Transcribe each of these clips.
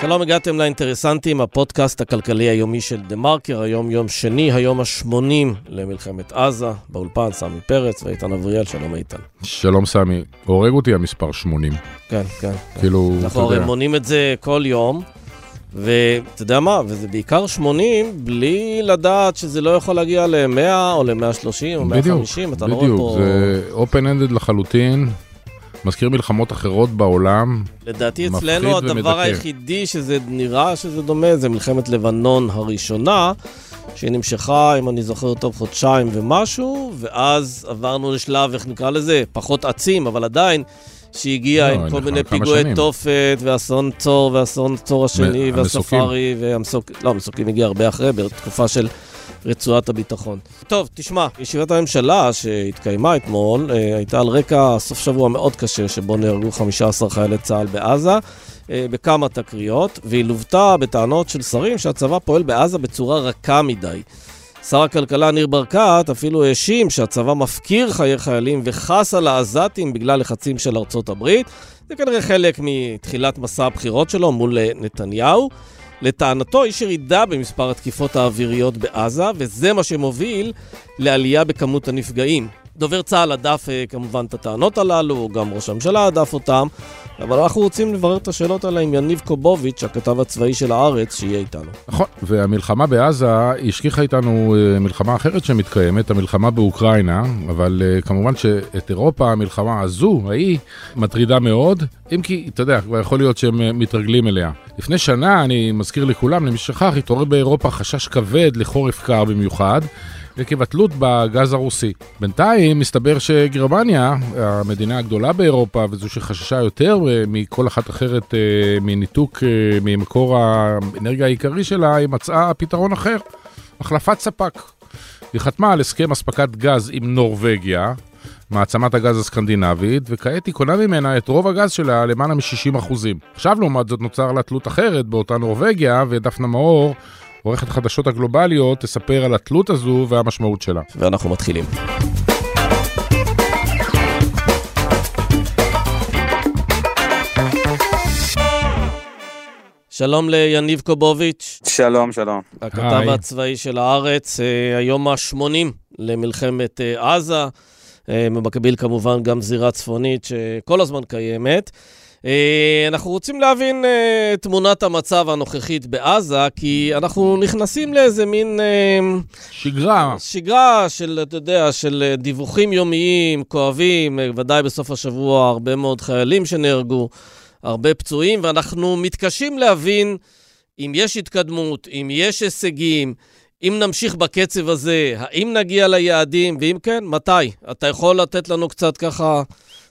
שלום, הגעתם לאינטרסנטים, הפודקאסט הכלכלי היומי של דה מרקר. היום יום שני, היום ה-80 למלחמת עזה. באולפן סמי פרץ ואיתן אבריאל. שלום איתן. שלום סמי. הורג אותי המספר 80. כן, כן. כאילו, אנחנו הרי מונים את זה כל יום, ואתה יודע מה, וזה בעיקר 80 בלי לדעת שזה לא יכול להגיע ל-100 או ל-130 או 150. אתה לא רואה פה... זה open-ended לחלוטין. מזכיר מלחמות אחרות בעולם. לדעתי אצלנו הדבר היחידי שזה נראה שזה דומה, זה מלחמת לבנון הראשונה, שהיא נמשכה, אם אני זוכר טוב, חודשיים ומשהו, ואז עברנו לשלב, איך נקרא לזה, פחות עצים, אבל עדיין, שהגיעה עם כל מיני פיגועי תופת, ואסון צור, ואסון צור השני, והספארי, לא, מסוקים הגיע הרבה אחרי, בתקופה של... רצועת הביטחון. טוב, תשמע, ישיבת הממשלה שהתקיימה אתמול הייתה על רקע סוף שבוע מאוד קשה שבו נהרגו 15 חיילי צה"ל בעזה בכמה תקריות, והיא לובטה בטענות של שרים שהצבא פועל בעזה בצורה רכה מדי. שר הכלכלה ניר ברקת אפילו האשים שהצבא מפקיר חיי חיילים וחס על העזתים בגלל לחצים של ארצות הברית. זה כנראה חלק מתחילת מסע הבחירות שלו מול נתניהו. לטענתו יש ירידה במספר התקיפות האוויריות בעזה, וזה מה שמוביל לעלייה בכמות הנפגעים. דובר צה"ל הדף כמובן את הטענות הללו, גם ראש הממשלה הדף אותם, אבל אנחנו רוצים לברר את השאלות האלה עם יניב קובוביץ', הכתב הצבאי של הארץ, שיהיה איתנו. נכון, והמלחמה בעזה השכיחה איתנו מלחמה אחרת שמתקיימת, המלחמה באוקראינה, אבל כמובן שאת אירופה המלחמה הזו, ההיא, מטרידה מאוד, אם כי, אתה יודע, כבר יכול להיות שהם מתרגלים אליה. לפני שנה, אני מזכיר לכולם, למי ששכח, התעורר באירופה חשש כבד לחורף קר במיוחד, וכבטלות בגז הרוסי. בינתיים מסתבר שגרמניה, המדינה הגדולה באירופה, וזו שחששה יותר מכל אחת אחרת מניתוק ממקור האנרגיה העיקרי שלה, היא מצאה פתרון אחר, החלפת ספק. היא חתמה על הסכם הספקת גז עם נורווגיה, מעצמת הגז הסקנדינבית, וכעת היא קונה ממנה את רוב הגז שלה למעלה מ-60%. עכשיו לעומת זאת נוצר לה תלות אחרת באותה נורווגיה, ודפנה מאור, עורכת חדשות הגלובליות, תספר על התלות הזו והמשמעות שלה. ואנחנו מתחילים. שלום ליניב קובוביץ'. שלום, שלום. הכתב הצבאי של הארץ, היום ה-80 למלחמת עזה, במקביל כמובן גם זירה צפונית שכל הזמן קיימת. אנחנו רוצים להבין תמונת המצב הנוכחית בעזה, כי אנחנו נכנסים לאיזה מין... שגרה של, אתה יודע, של דיווחים יומיים, כואבים, ודאי בסוף השבוע הרבה מאוד חיילים שנהרגו, הרבה פצועים, ואנחנו מתקשים להבין אם יש התקדמות, אם יש הישגים, אם נמשיך בקצב הזה, האם נגיע ליעדים, ואם כן, מתי? אתה יכול לתת לנו קצת ככה...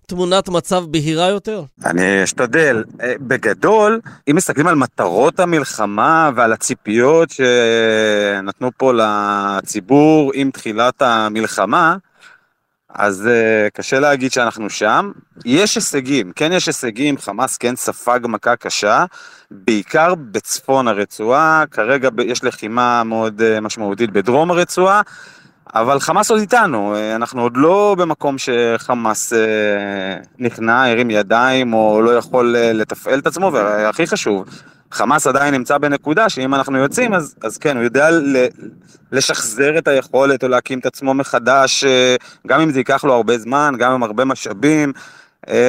תמונת מצב בהירה יותר? אני אשתדל. בגדול, אם מסתכלים על מטרות המלחמה ועל הציפיות שנתנו פה לציבור עם תחילת המלחמה, אז קשה להגיד שאנחנו שם. יש הישגים, כן יש הישגים, חמאס כן ספג מכה קשה, בעיקר בצפון הרצועה, כרגע יש לחימה מאוד משמעותית בדרום הרצועה, אבל חמאס עוד איתנו, אנחנו עוד לא במקום שחמאס נכנע, הרים ידיים או לא יכול לתפעל את עצמו, והכי חשוב, חמאס עדיין נמצא בנקודה שאם אנחנו יוצאים, אז כן, הוא יודע לשחזר את היכולת או להקים את עצמו מחדש, גם אם זה ייקח לו הרבה זמן, גם עם הרבה משאבים,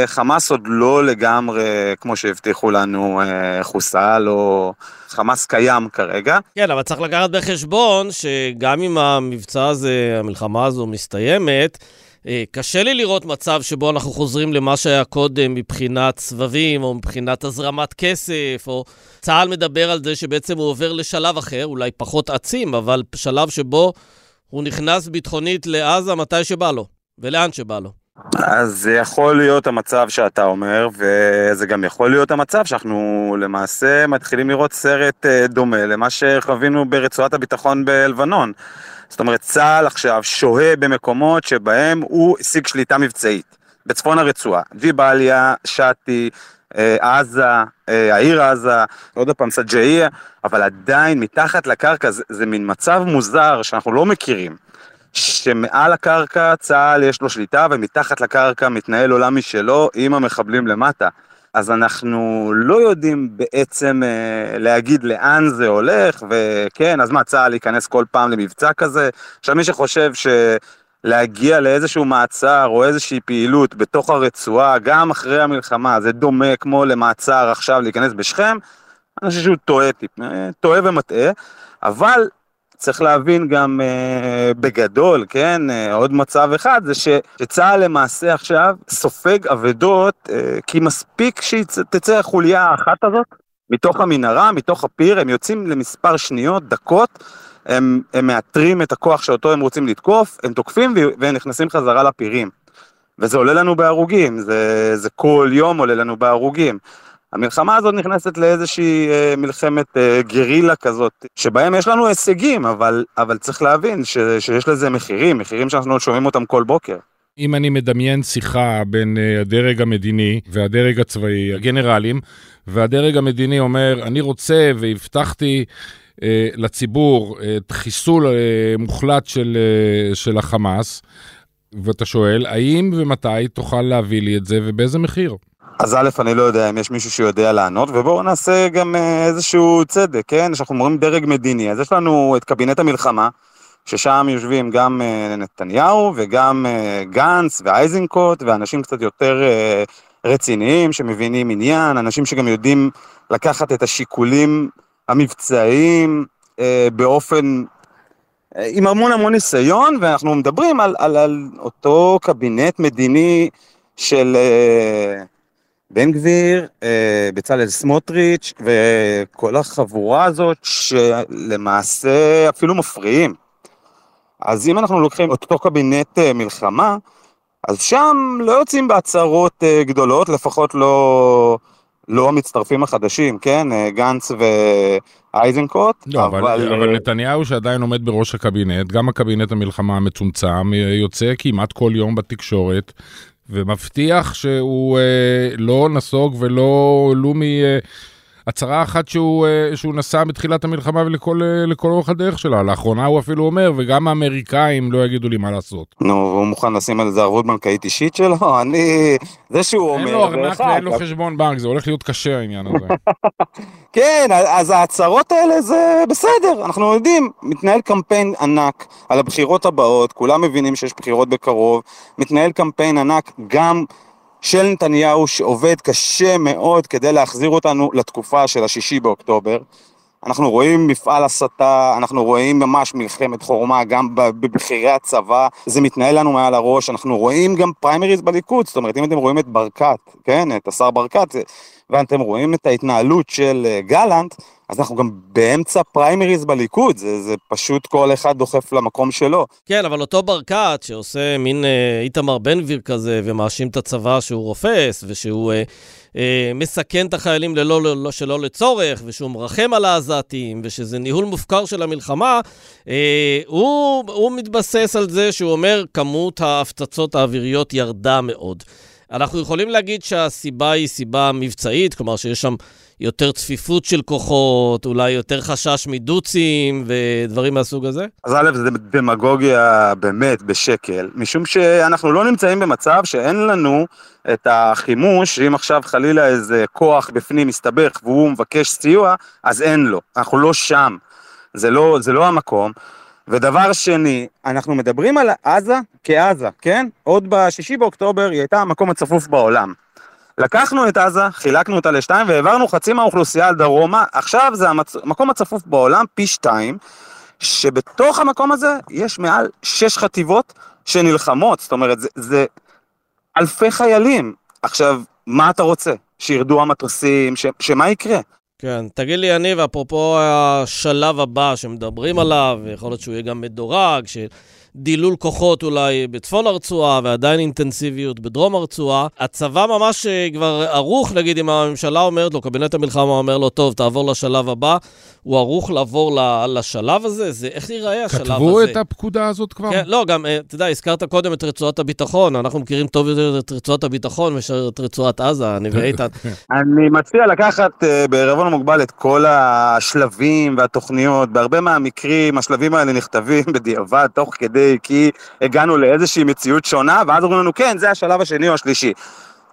חמאס עוד לא לגמרי, כמו שהבטיחו לנו, חוסל או חמאס קיים כרגע. כן, אבל צריך לקחת בחשבון שגם אם המבצע הזה, המלחמה הזו מסתיימת, קשה לי לראות מצב שבו אנחנו חוזרים למה שהיה קודם מבחינת סבבים או מבחינת הזרמת כסף, או צה"ל מדבר על זה שבעצם הוא עובר לשלב אחר, אולי פחות עצים, אבל שלב שבו הוא נכנס ביטחונית לעזה מתי שבא לו ולאן שבא לו. אז זה יכול להיות המצב שאתה אומר, וזה גם יכול להיות המצב שאנחנו למעשה מתחילים לראות סרט דומה למה שחווינו ברצועת הביטחון בלבנון. זאת אומרת, צה"ל עכשיו שוהה במקומות שבהם הוא השיג שליטה מבצעית, בצפון הרצועה, ג'יבאליה, שתי, עזה, העיר עזה, עוד הפעם סג'איה, אבל עדיין מתחת לקרקע זה מין מצב מוזר שאנחנו לא מכירים. שמעל הקרקע צה"ל יש לו שליטה, ומתחת לקרקע מתנהל עולם משלו עם המחבלים למטה. אז אנחנו לא יודעים בעצם להגיד לאן זה הולך, וכן, אז מה, צה"ל ייכנס כל פעם למבצע כזה? עכשיו, מי שחושב שלהגיע לאיזשהו מעצר או איזושהי פעילות בתוך הרצועה, גם אחרי המלחמה, זה דומה כמו למעצר עכשיו להיכנס בשכם, אני חושב שהוא טועה ומטעה, אבל צריך להבין גם בגדול, כן, עוד מצב אחד, זה שצה"ל למעשה עכשיו סופג עבדות, כי מספיק שתצא החוליה האחת הזאת, מתוך המנהרה, מתוך הפיר, הם יוצאים למספר שניות, דקות, הם מאתרים את הכוח שאותו הם רוצים לתקוף, הם תוקפים והם נכנסים חזרה לפירים, וזה עולה לנו בהרוגים, זה כל יום עולה לנו בהרוגים. המלחמה הזאת נכנסת לאיזושהי מלחמת גרילה כזאת, שבהם יש לנו הישגים, אבל צריך להבין שיש לזה מחירים שאנחנו שומעים אותם כל בוקר. אם אני מדמיין שיחה בין הדרג המדיני והדרג הצבאי, הגנרלים, והדרג המדיני אומר, אני רוצה והבטחתי לציבור את חיסול מוחלט של החמאס, ואתה שואל, האם ומתי תוכל להביא לי את זה ובאיזה מחיר? אז א', אני לא יודע אם יש מישהו שיודע לענות, ובואו נעשה גם איזשהו צדק, כן? שאנחנו אומרים דרג מדיני, אז יש לנו את קבינט המלחמה, ששם יושבים גם נתניהו וגם גנץ ואייזנקוט, ואנשים קצת יותר רציניים, שמבינים עניין, אנשים שגם יודעים לקחת את השיקולים המבצעיים באופן, עם המון ניסיון, ואנחנו מדברים על אותו קבינט מדיני של בן גביר, בצלאל סמוטריץ' וכל החבורה הזאת שלמעשה אפילו מפריעים. אז אם אנחנו לוקחים אותו קבינט מלחמה, אז שם לא יוצאים בהצהרות גדולות, לפחות לא המצטרפים החדשים, כן? גנץ ואייזנקוט. לא, אבל נתניהו שעדיין עומד בראש הקבינט, גם הקבינט המלחמה המצומצם, יוצא כמעט כל יום בתקשורת, ומבטיח שהוא לא נסוג ולא עלו מהצהרה אחת שהוא נסע בתחילת המלחמה ולכל אורך הדרך שלה. לאחרונה הוא אפילו אומר, וגם האמריקאים לא יגידו לי מה לעשות. נו, הוא מוכן לשים על זה ערבות בנקאית אישית שלו? זה שהוא אומר. אין לו חשבון בנק, זה הולך להיות קשה העניין הזה. כן, אז ההצהרות האלה זה בסדר, אנחנו יודעים, מתנהל קמפיין ענק על הבחירות הבאות, כולם מבינים שיש בחירות בקרוב, מתנהל קמפיין ענק גם של נתניהו שעובד קשה מאוד כדי להחזיר אותנו לתקופה של השישי באוקטובר, אנחנו רואים מפעל הסתה, אנחנו רואים ממש מלחמת חורמה, גם בבחירי הצבא, זה מתנהל לנו מעל הראש, אנחנו רואים גם פריימריז בליכוד, זאת אומרת, אם אתם רואים את ברקת, כן, את השר ברקת, ואתם רואים את ההתנהלות של גלנט, אז אנחנו גם באמצע פריימריז בליכוד, זה פשוט כל אחד דוחף למקום שלו. כן, אבל אותו ברקת שעושה מין איתמר בן גביר כזה, ומאשים את הצבא שהוא רופס, ושהוא מסכן את החיילים שלא לצורך, ושהוא מרחם על העזתים, ושזה ניהול מופקר של המלחמה, הוא מתבסס על זה שהוא אומר, כמות ההפצצות האוויריות ירדה מאוד. אנחנו יכולים להגיד שהסיבה היא סיבה מבצעית, כלומר שיש שם יותר צפיפות של כוחות, אולי יותר חשש מדוצים ודברים מהסוג הזה? אז א', זה דמגוגיה באמת בשקל, משום שאנחנו לא נמצאים במצב שאין לנו את החימוש, אם עכשיו חלילה איזה כוח בפנים מסתבך והוא מבקש סיוע, אז אין לו, אנחנו לא שם, זה לא המקום. ודבר שני, אנחנו מדברים על עזה כעזה, כן? עוד בשישי באוקטובר היא הייתה המקום הצפוף בעולם. לקחנו את עזה, חילקנו אותה לשתיים, והעברנו חצי מהאוכלוסייה על דרומה, עכשיו זה המקום הצפוף בעולם, פי 2, שבתוך המקום הזה יש מעל 6 חטיבות שנלחמות, זאת אומרת, זה אלפי חיילים. עכשיו, מה אתה רוצה? שירדו המטוסים, שמה יקרה? כן, תגיד לי יניב, אפרופו השלב הבא שמדברים עליו, יכול להיות שהוא יהיה גם מדורג, שדילול כוחות אולי בצפון הרצועה ועדיין אינטנסיביות בדרום הרצועה, הצבא ממש כבר ערוך, נגיד אם הממשלה אומרת לו, קבינט המלחמה אומר לו, טוב, תעבור לשלב הבא, הוא ערוך לעבור לשלב הזה, זה איך ייראה השלב הזה? כתבו את הפקודה הזאת כבר? כן, לא, גם, אתה יודע, הזכרת קודם את רצועת הביטחון, אנחנו מכירים טוב יותר את רצועת הביטחון מאשר את רצועת עזה, אני ואיתן. אני מציע לקחת בערבון מוגבל את כל השלבים והתוכניות, בהרבה מהמקרים השלבים האלה נכתבים בדיעבד, תוך כדי כדי, כי הגענו לאיזושהי מציאות שונה, ואז אומרים לנו, כן, זה השלב השני או השלישי.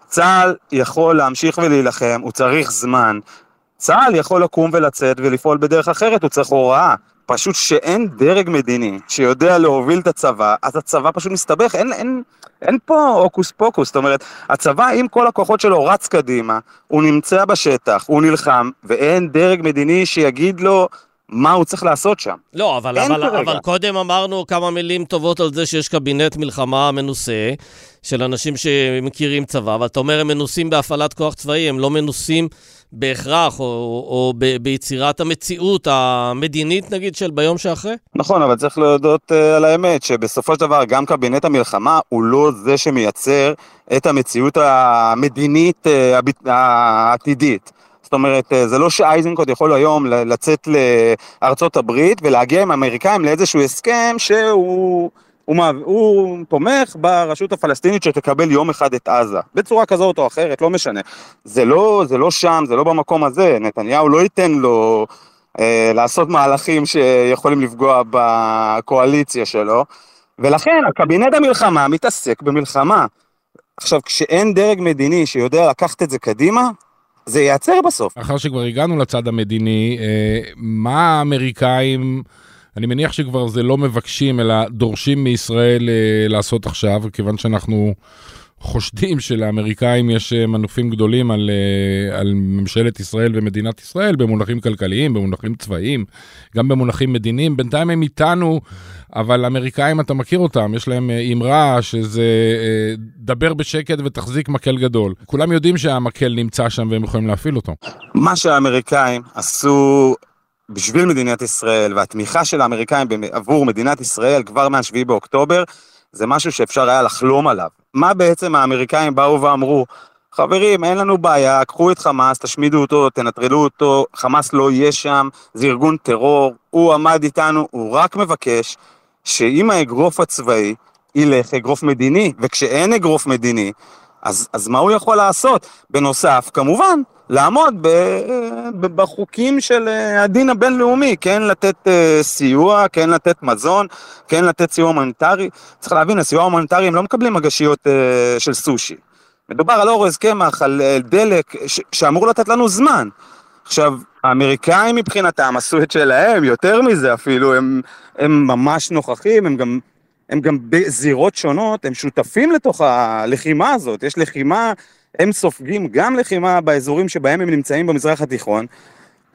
צה"ל יכול להמשיך ולהילחם, הוא צריך זמן. צה"ל יכול לקום ולצאת ולפעול בדרך אחרת, הוא צריך הוראה. פשוט שאין דרג מדיני שיודע להוביל את הצבא, אז הצבא פשוט מסתבך, אין פה אוקוס פוקוס, זאת אומרת, הצבא עם כל הכוחות שלו רץ קדימה, הוא נמצא בשטח, הוא נלחם, ואין דרג מדיני שיגיד לו מה הוא צריך לעשות שם. לא, אבל קודם אמרנו כמה מילים טובות על זה שיש קבינט מלחמה מנוסה, של אנשים שמכירים צבא, אבל אתה אומר הם מנוסים בהפעלת כוח צבאי, הם לא מנוסים בהכרח, או ביצירת המציאות המדינית, נגיד, של ביום שאחרי? נכון, אבל צריך להודות על האמת, שבסופו של דבר גם קבינט המלחמה הוא לא זה שמייצר את המציאות המדינית העתידית. זאת אומרת, זה לא שאייזנקוט יכול היום לצאת לארצות הברית ולהגיע עם האמריקאים לאיזשהו הסכם שהוא... הוא תומך ברשות הפלסטינית שתקבל יום אחד את עזה, בצורה כזאת או אחרת, לא משנה. זה לא שם, זה לא במקום הזה, נתניהו לא ייתן לו לעשות מהלכים שיכולים לפגוע בקואליציה שלו, ולכן הקבינט המלחמה מתעסק במלחמה. עכשיו, כשאין דרג מדיני שיודע לקחת את זה קדימה, זה ייעצר בסוף. אחר שכבר הגענו לצד המדיני, מה האמריקאים... אני מניח שכבר זה לא מבקשים, אלא דורשים מישראל לעשות עכשיו, כיוון שאנחנו חושדים שלאמריקאים יש מנופים גדולים על ממשלת ישראל ומדינת ישראל, במונחים כלכליים, במונחים צבאיים, גם במונחים מדיניים. בינתיים הם איתנו, אבל אמריקאים, אתה מכיר אותם, יש להם אמרה שזה דבר בשקט ותחזיק מקל גדול. כולם יודעים שהמקל נמצא שם והם יכולים להפעיל אותו. מה שהאמריקאים עשו... בשביל מדינת ישראל, והתמיכה של האמריקאים עבור מדינת ישראל כבר מה-7 באוקטובר, זה משהו שאפשר היה לחלום עליו. מה בעצם האמריקאים באו ואמרו, חברים, אין לנו בעיה, קחו את חמאס, תשמידו אותו, תנטרלו אותו, חמאס לא יהיה שם, זה ארגון טרור, הוא עמד איתנו, הוא רק מבקש שאם האגרוף הצבאי ילך אגרוף מדיני, וכשאין אגרוף מדיני, אז מה הוא יכול לעשות? בנוסף, כמובן, לעמוד בחוקים של הדין הבינלאומי, כן לתת סיוע, כן לתת מזון, כן לתת סיוע הומניטרי. צריך להבין, הסיוע הומניטרי הם לא מקבלים מגשיות של סושי. מדובר על אורז קמח, על דלק, שאמור לתת לנו זמן. עכשיו, האמריקאים מבחינתם עשו את שלהם, יותר מזה אפילו, הם ממש נוכחים, הם גם בזירות שונות, הם שותפים לתוך הלחימה הזאת, יש לחימה, הם סופגים גם לחימה באזורים שבהם הם נמצאים במזרח התיכון,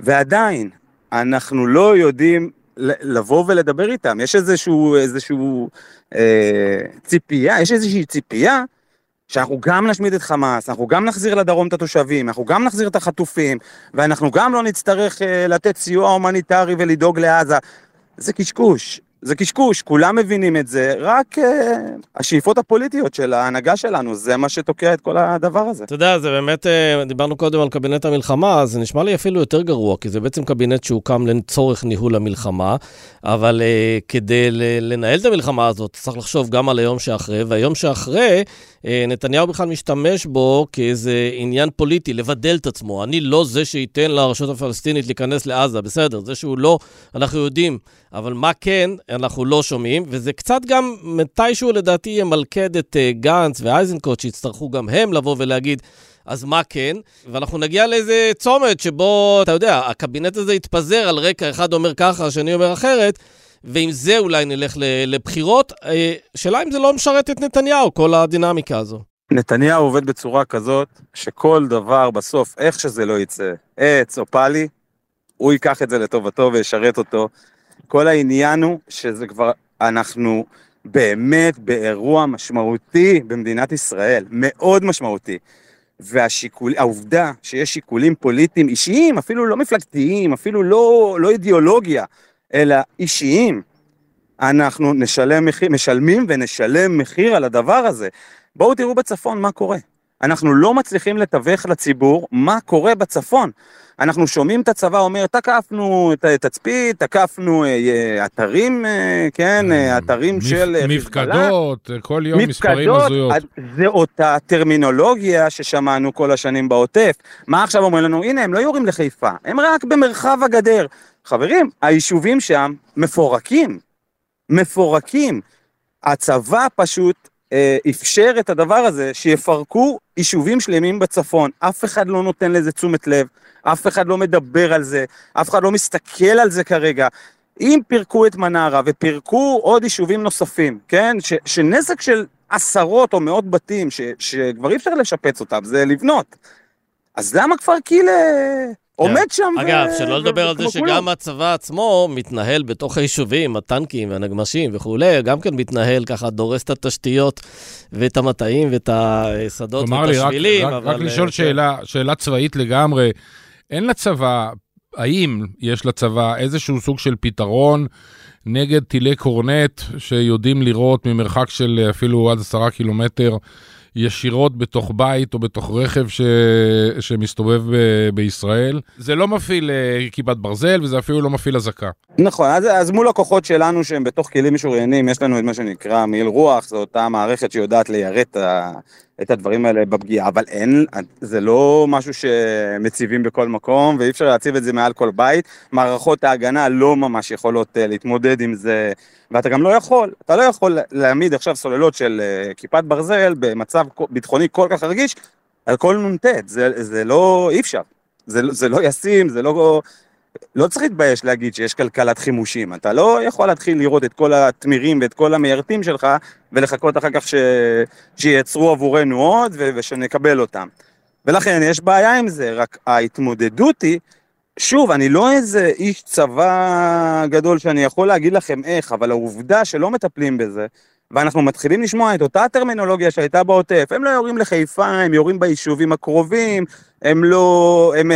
ועדיין אנחנו לא יודעים לבוא ולדבר איתם, יש איזושהי ציפייה, שאנחנו גם נשמיד את חמאס, אנחנו גם נחזיר לדרום את התושבים, אנחנו גם נחזיר את החטופים, ואנחנו גם לא נצטרך לתת סיוע הומניטרי ולדאוג לעזה, זה קשקוש. זה קשקוש, כולם מבינים את זה, רק השאיפות הפוליטיות של ההנהגה שלנו, זה מה שתוקע את כל הדבר הזה. אתה יודע, זה באמת, דיברנו קודם על קבינט המלחמה, זה נשמע לי אפילו יותר גרוע, כי זה בעצם קבינט שהוקם לצורך ניהול המלחמה, אבל כדי לנהל את המלחמה הזאת, צריך לחשוב גם על היום שאחרי, והיום שאחרי, נתניהו בכלל משתמש בו כאיזה עניין פוליטי, לבדל את עצמו, אני לא זה שייתן לרשות הפלסטינית להיכנס לעזה, בסדר, זה שהוא לא, אנחנו יודעים, אבל מה כן, אנחנו לא שומעים, וזה קצת גם מתישהו לדעתי יהיה מלכד את גנץ ואייזנקוט, שיצטרכו גם הם לבוא ולהגיד, אז מה כן? ואנחנו נגיע לאיזה צומת שבו, אתה יודע, הקבינט הזה יתפזר על רקע, אחד אומר ככה, השני אומר אחרת, ועם זה אולי נלך לבחירות, שאלה אם זה לא משרת את נתניהו, כל הדינמיקה הזו. נתניהו עובד בצורה כזאת, שכל דבר בסוף, איך שזה לא יצא, עץ או פלי, הוא ייקח את זה לטובתו וישרת אותו, כל העניין הוא שזה כבר, אנחנו באמת באירוע משמעותי במדינת ישראל, מאוד משמעותי. והעובדה שיש שיקולים פוליטיים אישיים, אפילו לא מפלגתיים, אפילו לא אידיאולוגיה, אלא אישיים, אנחנו משלמים ונשלם מחיר על הדבר הזה. בואו תראו בצפון מה קורה. אנחנו לא מצליחים לתווך לציבור מה קורה בצפון. אנחנו שומעים את הצבא אומר, תקפנו תצפית, תקפנו אתרים, כן, אתרים של... מפקדות, כל יום מספרים הזויות. זה אותה טרמינולוגיה ששמענו כל השנים בעוטף. מה עכשיו אומרים לנו? הנה, הם לא יורים לחיפה, הם רק במרחב הגדר. חברים, היישובים שם מפורקים. הצבא פשוט אפשר את הדבר הזה, שיפרקו יישובים שלמים בצפון. אף אחד לא נותן לזה תשומת לב, אף אחד לא מדבר על זה, אף אחד לא מסתכל על זה כרגע. אם פירקו את מנרה ופירקו עוד יישובים נוספים, כן? שנזק של עשרות או מאות בתים, שכבר אי אפשר לשפץ אותם, זה לבנות. אז למה כבר כאילו עומד שם? אגב, שלא לדבר על זה שגם הצבא עצמו מתנהל בתוך היישובים, הטנקים והנגמשים וכולי, גם כן מתנהל ככה, דורס את התשתיות ואת המטעים ואת השדות ואת השבילים. רק לשאול שאלה צבאית לגמרי, אין לצבא, האם יש לצבא איזשהו סוג של פתרון נגד טילי קורנט שיודעים לראות ממרחק של אפילו עד 10 קילומטר ישירות בתוך בית או בתוך רכב שמסתובב בישראל? זה לא מפעיל כיפת ברזל וזה אפילו לא מפעיל הזקה. נכון, אז מול הכוחות שלנו שהם בתוך כלים משוריינים, יש לנו את מה שנקרא מעיל רוח, זו אותה מערכת שיודעת ליירט את הדברים האלה בפגיעה, אבל אין, זה לא משהו שמציבים בכל מקום, ואי אפשר להציב את זה מעל כל בית. מערכות ההגנה לא ממש יכולות להתמודד עם זה, ואתה גם לא יכול, אתה לא יכול להעמיד עכשיו סוללות של כיפת ברזל במצב ביטחוני כל כך רגיש, על כל נונטט, זה לא, אי אפשר, זה לא ישים, זה לא צריך להתבייש להגיד שיש כלכלת חימושים, אתה לא יכול להתחיל לראות את כל התמירים ואת כל המיירטים שלך, ולחכות אחר כך שיצרו עבורנו עוד, ושנקבל אותם. ולכן יש בעיה עם זה, רק ההתמודדות היא, שוב, אני לא איזה איש צבא גדול שאני יכול להגיד לכם איך, אבל העובדה שלא מטפלים בזה, ואנחנו מתחילים לשמוע את אותה הטרמינולוגיה שהייתה בעוטף, הם לא יורים לחיפה, הם יורים ביישובים הקרובים, הם לא, הם...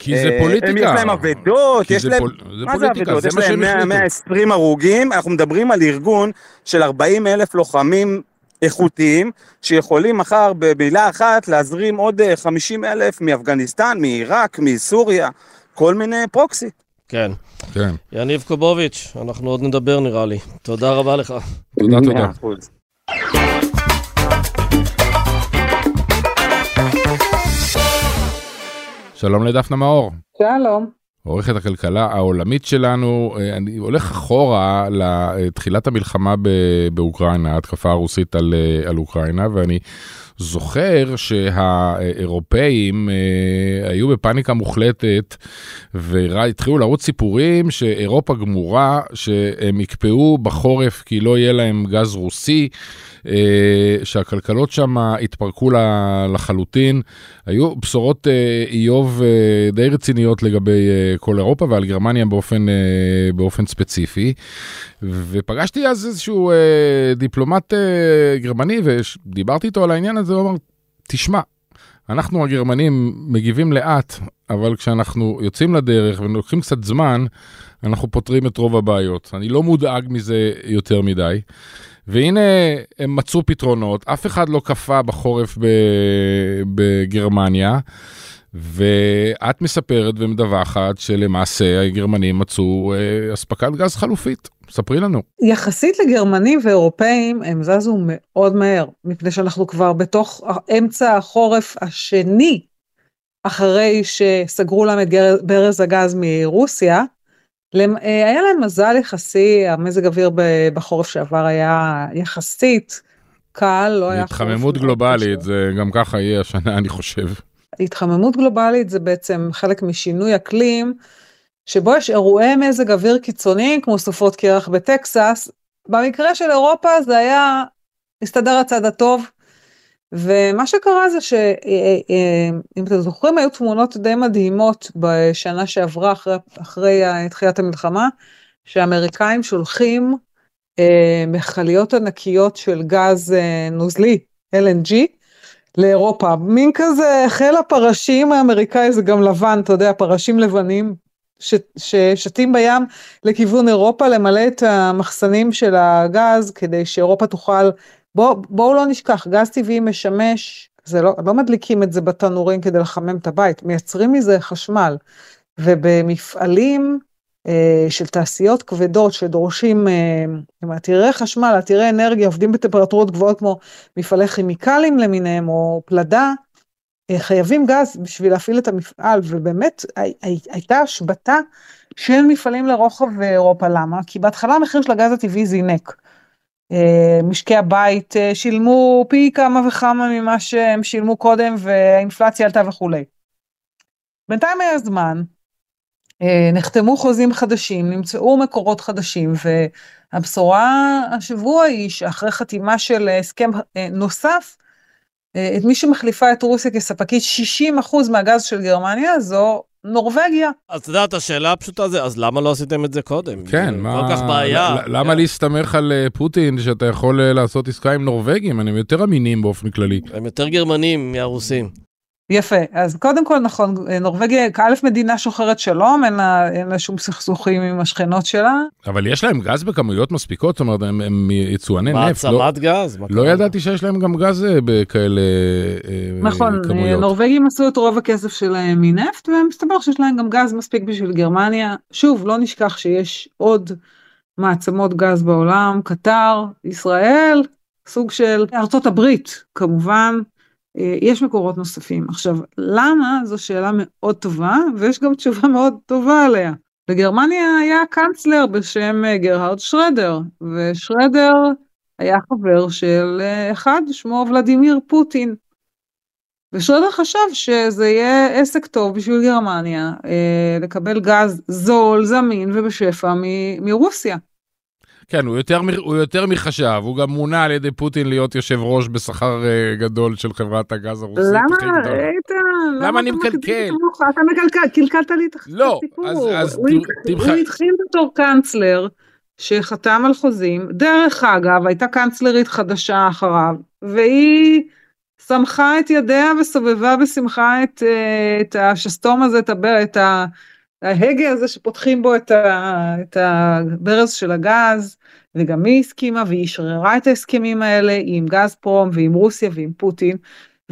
כי זה פוליטיקה. יש להם עבדות, יש להם... מה זה עבדות? יש להם 120 הרוגים, אנחנו מדברים על ארגון של 40,000 לוחמים איכותיים, שיכולים מחר במילה אחת להזרים עוד 50,000 מאפגניסטן, מעיראק, מסוריה, כל מיני פרוקסי. כן. יניב קובוביץ', אנחנו עוד נדבר נראה לי. תודה רבה לך. תודה, תודה. שלום לדפנה מאור. שלום. עורכת הכלכלה העולמית שלנו, אני הולך אחורה לתחילת המלחמה באוקראינה, ההתקפה הרוסית על אוקראינה, ואני זוכר שהאירופאים היו בפאניקה מוחלטת, והתחילו לרוץ סיפורים שאירופה גמורה, שהם יקפאו בחורף כי לא יהיה להם גז רוסי, שהכלכלות שם התפרקו לחלוטין. היו בשורות איוב די רציניות לגבי כל אירופה ועל גרמניה באופן ספציפי, ופגשתי אז איזשהו דיפלומט גרמני ודיברתי איתו על העניין הזה, הוא אמר, תשמע, אנחנו הגרמנים מגיבים לאט, אבל כשאנחנו יוצאים לדרך ולוקחים קצת זמן, אנחנו פותרים את רוב הבעיות. אני לא מודאג מזה יותר מדי. והנה הם מצאו פתרונות, אף אחד לא קפא בחורף בגרמניה, ואת מספרת ומדווחת שלמעשה הגרמנים מצאו אספקת גז חלופית. ספרי לנו. יחסית לגרמנים ואירופאים הם זזו מאוד מהר, מפני שאנחנו כבר בתוך אמצע החורף השני, אחרי שסגרו להם את ברז הגז מרוסיה, היה להם מזל יחסי, המזג אוויר בחורף שעבר היה יחסית קל, לא היה חורף. התחממות גלובלית, זה גם ככה יהיה השנה אני חושב. התחממות גלובלית זה בעצם חלק משינוי אקלים, שבו יש אירועי מזג אוויר קיצוניים, כמו סופות קרח בטקסס. במקרה של אירופה זה היה, הסתדר הצד הטוב, ומה שקרה זה שאם אתם זוכרים, היו תמונות די מדהימות בשנה שעברה, אחרי התחיית המלחמה, שהאמריקאים שולחים מכליות ענקיות של גז נוזלי, LNG, לאירופה. מין כזה חיל הפרשים האמריקאי, זה גם לבן, אתה יודע, פרשים לבנים, ששתים בים לכיוון אירופה, למלא את המחסנים של הגז, כדי שאירופה תוכל... בואו לא נשכח, גז טבעי משמש, זה לא מדליקים את זה בתנורים כדי לחמם את הבית, מייצרים מזה חשמל, ובמפעלים של תעשיות כבדות שדורשים עתירי חשמל, עתירי אנרגיה, עובדים בטמפרטורות גבוהות כמו מפעלי כימיקלים למיניהם או פלדה, חייבים גז בשביל להפעיל את המפעל, ובאמת הייתה השבטה של מפעלים לרוחב אירופה. למה? כי בהתחלה המחיר של הגז הטבעי זינק. משקי הבית שילמו פי כמה וכמה ממה שהם שילמו קודם, והאינפלציה עלתה וכולי. בינתיים היה זמן, נחתמו חוזים חדשים, נמצאו מקורות חדשים, והבשורה השבוע היא שאחרי חתימה של הסכם נוסף, את מי שמחליפה את רוסיה כספקית 60% מהגז של גרמניה, זו נורווגיה. אז אתה יודע, את השאלה הפשוטה זה, אז למה לא עשיתם את זה קודם? כן, למה להסתמך על פוטין שאתה יכול לעשות עסקה עם נורווגים? הם יותר אמינים באופן כללי. הם יותר גרמנים מהרוסים. יפה, אז קודם כל נכון, נורווגיה כאלף מדינה שוחרת שלום, אין לה שום סכסוכים עם השכנות שלה. אבל יש להם גז בכמויות מספיקות, זאת אומרת, הם יצואני נפט. מעצמת גז. לא ידעתי שיש להם גם גז בכאלה כמויות. נכון, נורווגים עשו את רוב הכסף שלהם מנפט, ומסתבר שיש להם גם גז מספיק בשביל גרמניה. שוב, לא נשכח שיש עוד מעצמות גז בעולם, קטר, ישראל, סוג של ארצות הברית, כמובן. יש מקורות נוספים. עכשיו, למה? זו שאלה מאוד טובה, ויש גם תשובה מאוד טובה עליה. בגרמניה היה קאנצלר בשם גרהרד שרדר, ושרדר היה חבר של אחד, שמו ולדימיר פוטין. ושרדר חשב שזה יהיה עסק טוב בשביל גרמניה, לקבל גז זול, זמין ובשפע מרוסיה. כן, הוא יותר מחשב, הוא גם מונה על ידי פוטין להיות יושב ראש בשכר גדול של חברת הגז הרוסית. למה, איתן? למה אני מקלקל? אתה מקלקל, קלקלת לי את הסיפור. לא, אז הוא התחיל בתור קאנצלר, שחתם על חוזים, דרך אגב, הייתה קאנצלרית חדשה אחריו, והיא שמחה את ידיה וסובבה בשמחה את השסתום הזה, את ה... ההגה הזה שפותחים בו את הברז של הגז, וגם היא הסכימה, והיא שררה את ההסכמים האלה, עם גזפרום, ועם רוסיה, ועם פוטין,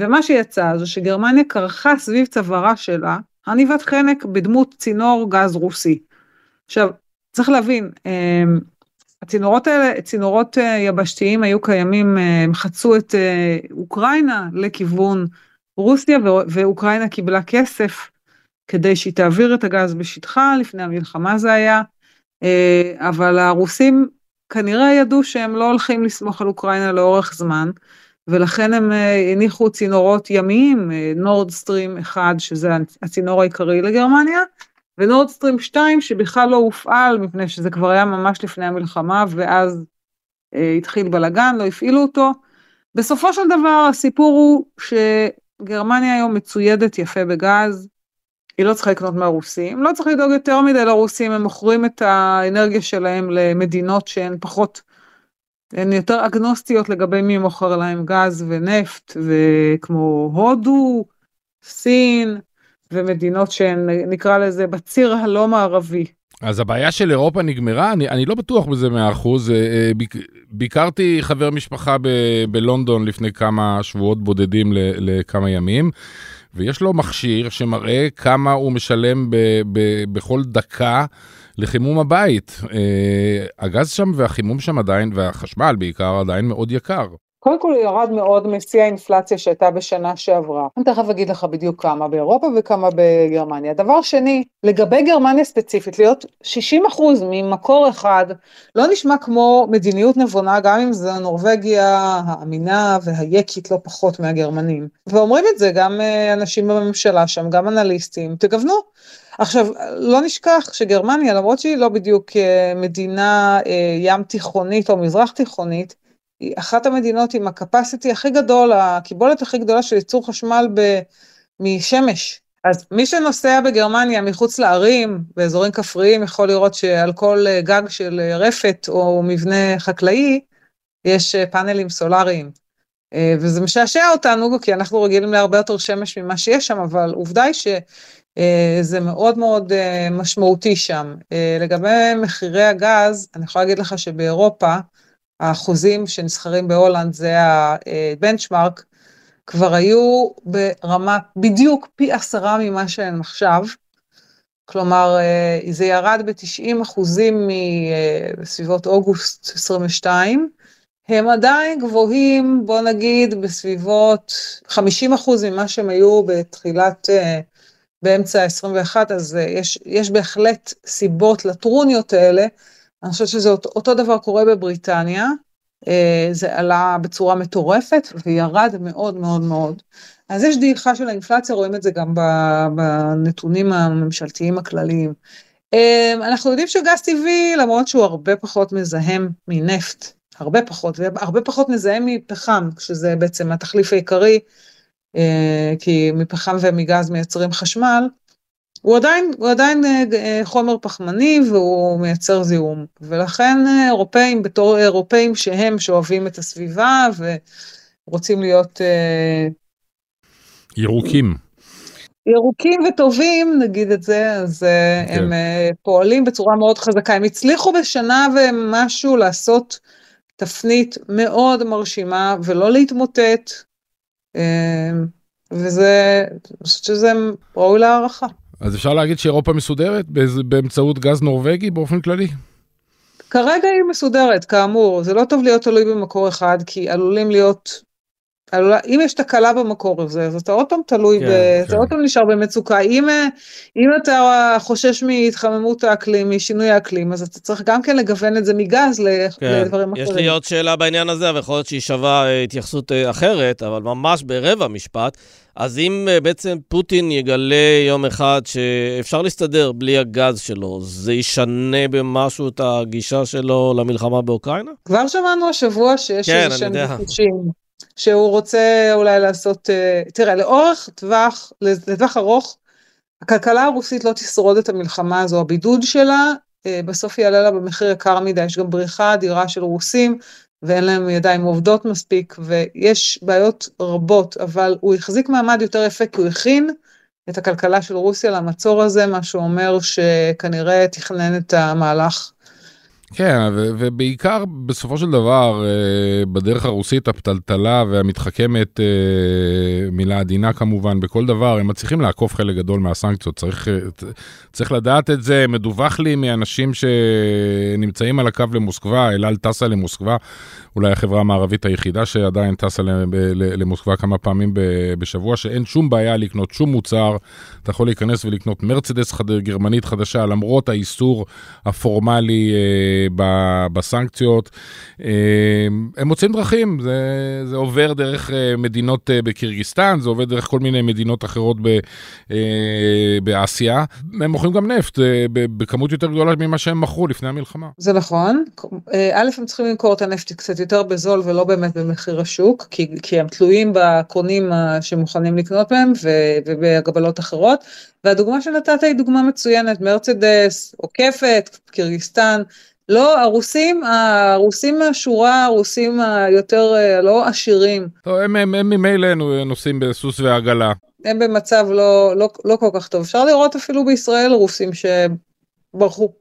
ומה שיצא זה שגרמניה קרחה סביב צווארה שלה, עניבת חנק בדמות צינור גז רוסי. עכשיו, צריך להבין, הצינורות האלה, צינורות יבשתיים היו קיימים, הם חצו את אוקראינה לכיוון רוסיה, ואוקראינה קיבלה כסף, כדי שהיא תעביר את הגז בשטחה, לפני המלחמה זה היה, אבל הרוסים כנראה ידעו שהם לא הולכים לסמוך על אוקראינה לאורך זמן, ולכן הם הניחו צינורות ימיים, נורד סטרים 1, שזה הצינור העיקרי לגרמניה, ונורד סטרים 2, שבכלל לא הופעל, מפני שזה כבר היה ממש לפני המלחמה, ואז התחיל בלגן, לא הפעילו אותו. בסופו של דבר, הסיפור הוא שגרמניה היום מצוידת יפה בגז, היא לא צריכה לקנות מהרוסים, לא צריך לדאוג יותר מדי לרוסים, הם מוכרים את האנרגיה שלהם למדינות שהן פחות, הן יותר אגנוסטיות לגבי מי מוכר להם גז ונפט, וכמו הודו, סין, ומדינות שהן נקרא לזה בציר הלא מערבי. אז הבעיה של אירופה נגמרה, אני לא בטוח בזה 100%, ביקרתי חבר משפחה בלונדון לפני כמה שבועות בודדים לכמה ימים, ויש לו מכשיר שמראה כמה הוא משלם בכל דקה לחימום הבית. הגז שם והחימום שם עדיין, והחשמל בעיקר עדיין מאוד יקר. קודם כל הוא ירד מאוד משיא האינפלציה שהייתה בשנה שעברה. אני תכף אגיד לך בדיוק כמה באירופה וכמה בגרמניה. דבר שני, לגבי גרמניה ספציפית, להיות 60% ממקור אחד, לא נשמע כמו מדיניות נבונה, גם אם זה נורווגיה, האמינה והיקית לא פחות מהגרמנים. ואומרים את זה גם אנשים בממשלה שם, גם אנליסטים, תגוונו. עכשיו, לא נשכח שגרמניה, למרות שהיא לא בדיוק מדינה ים תיכונית או מזרח תיכונית, היא אחת המדינות עם הקפסיטי הכי גדול, הקיבולת הכי גדולה של ייצור חשמל משמש. אז מי שנוסע בגרמניה מחוץ לערים, באזורים כפריים, יכול לראות שעל כל גג של רפת או מבנה חקלאי, יש פאנלים סולריים. וזה משעשע אותנו, כי אנחנו רגילים להרבה יותר שמש ממה שיש שם, אבל עובדה היא שזה מאוד מאוד משמעותי שם. לגבי מחירי הגז, אני יכולה להגיד לך שבאירופה, האחוזים שנסחרים בהולנד, זה הבנצ'מרק, כבר היו ברמה בדיוק פי 10 ממה שהם עכשיו, כלומר זה ירד ב-90% בסביבות אוגוסט 22, הם עדיין גבוהים, בוא נגיד, בסביבות 50% ממה שהם היו באמצע 21, אז יש בהחלט סיבות לטרוניות האלה, אני חושבת שזה אותו דבר קורה בבריטניה, זה עלה בצורה מטורפת וירד מאוד מאוד מאוד. אז יש דעיכה של האינפלציה, רואים את זה גם בנתונים הממשלתיים הכלליים. אנחנו יודעים שגז טבעי, למרות שהוא הרבה פחות מזהם מנפט, הרבה פחות, והרבה פחות מזהם מפחם, שזה בעצם התחליף העיקרי, כי מפחם ומגז מייצרים חשמל, הוא עדיין חומר פחמני, והוא מייצר זיהום, ולכן אירופאים, בתור אירופאים שהם שאוהבים את הסביבה, ורוצים להיות ירוקים וטובים, נגיד את זה, אז okay. הם פועלים בצורה מאוד חזקה, הם הצליחו בשנה ומשהו לעשות תפנית מאוד מרשימה, ולא להתמוטט, וזה, אני חושבת שזה ראוי להערכה. אז אפשר להגיד שאירופה מסודרת באמצעות גז נורווגי באופן כללי? כרגע היא מסודרת, כאמור, זה לא טוב להיות תלוי במקור אחד, כי עלולים להיות, אם יש תקלה במקור הזה, אז אתה עוד פעם תלוי, אתה עוד פעם נשאר במצוקה, אם אתה חושש מהתחממות האקלים, משינוי האקלים, אז אתה צריך גם כן לגוון את זה מגז לדברים אחרים. יש לי עוד שאלה בעניין הזה, ויכול להיות שהיא שווה התייחסות אחרת, אבל ממש ברבע משפט, אז אם בעצם פוטין יגלה יום אחד שאפשר להסתדר בלי הגז שלו, זה ישנה במשהו את הגישה שלו למלחמה באוקראינה? כבר שמענו השבוע שיש גישים. שהוא רוצה אולי לעשות, תראה, לאורך טווח, לטווח ארוך, הכלכלה הרוסית לא תשרוד את המלחמה הזו, הבידוד שלה, בסוף יעלה לה במחיר יקר מדי, יש גם בריחה אדירה של רוסים, ואין להם ידיים עובדות מספיק, ויש בעיות רבות, אבל הוא החזיק מעמד יותר יפה, כי הוא הכין את הכלכלה של רוסיה למצור הזה, מה שאומר שכנראה תכנן את המהלך. כן, ובעיקר בסופו של דבר, בדרך הרוסית הפטלטלה והמתחכמת, מילה עדינה כמובן, בכל דבר, הם מצליחים לעקוף חלק גדול מהסנקציות, צריך לדעת את זה, מדווח לי מאנשים שנמצאים על הקו למוסקווה, אלעל טסה למוסקווה, אולי החברה המערבית היחידה שעדיין טסה למוסקווה כמה פעמים בשבוע, שאין שום בעיה לקנות שום מוצר, אתה יכול להיכנס ולקנות מרצדס גרמנית חדשה, למרות האיסור הפורמלי בסנקציות, הם מוצאים דרכים, זה עובר דרך מדינות בקירגיסטן, זה עובר דרך כל מיני מדינות אחרות באסיה, הם מוכרים גם נפט, בכמות יותר גדולה ממה שהם מכרו לפני המלחמה. זה נכון, א' הם צריכים למכור את הנפט קצת יותר בזול, ולא באמת במחיר השוק, כי הם תלויים בקונים שמוכנים לקנות מהם, ובגבלות אחרות, והדוגמה שנתת היא דוגמה מצוינת, מרצדס, עוקפת, קירגיסטן, לא, הרוסים מהשורה, הרוסים היותר לא עשירים. הם ממילא נוסעים בסוס ועגלה. הם במצב לא כל כך טוב. אפשר לראות אפילו בישראל רוסים שברחו,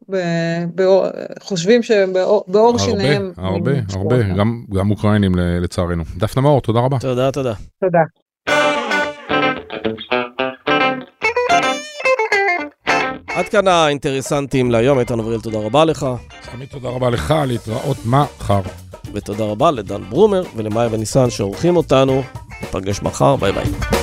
חושבים שבאור שיניהם. הרבה, גם אוקראינים לצערנו. דפנה מאור, תודה רבה. תודה. תודה. עד כאן האינטרסנטים להיום, איתן אבריל, תודה רבה לך. סמי, תודה רבה לך, להתראות מחר. ותודה רבה לדן ברומר ולמאי וניסן שעורכים אותנו. נפגש מחר, ביי ביי.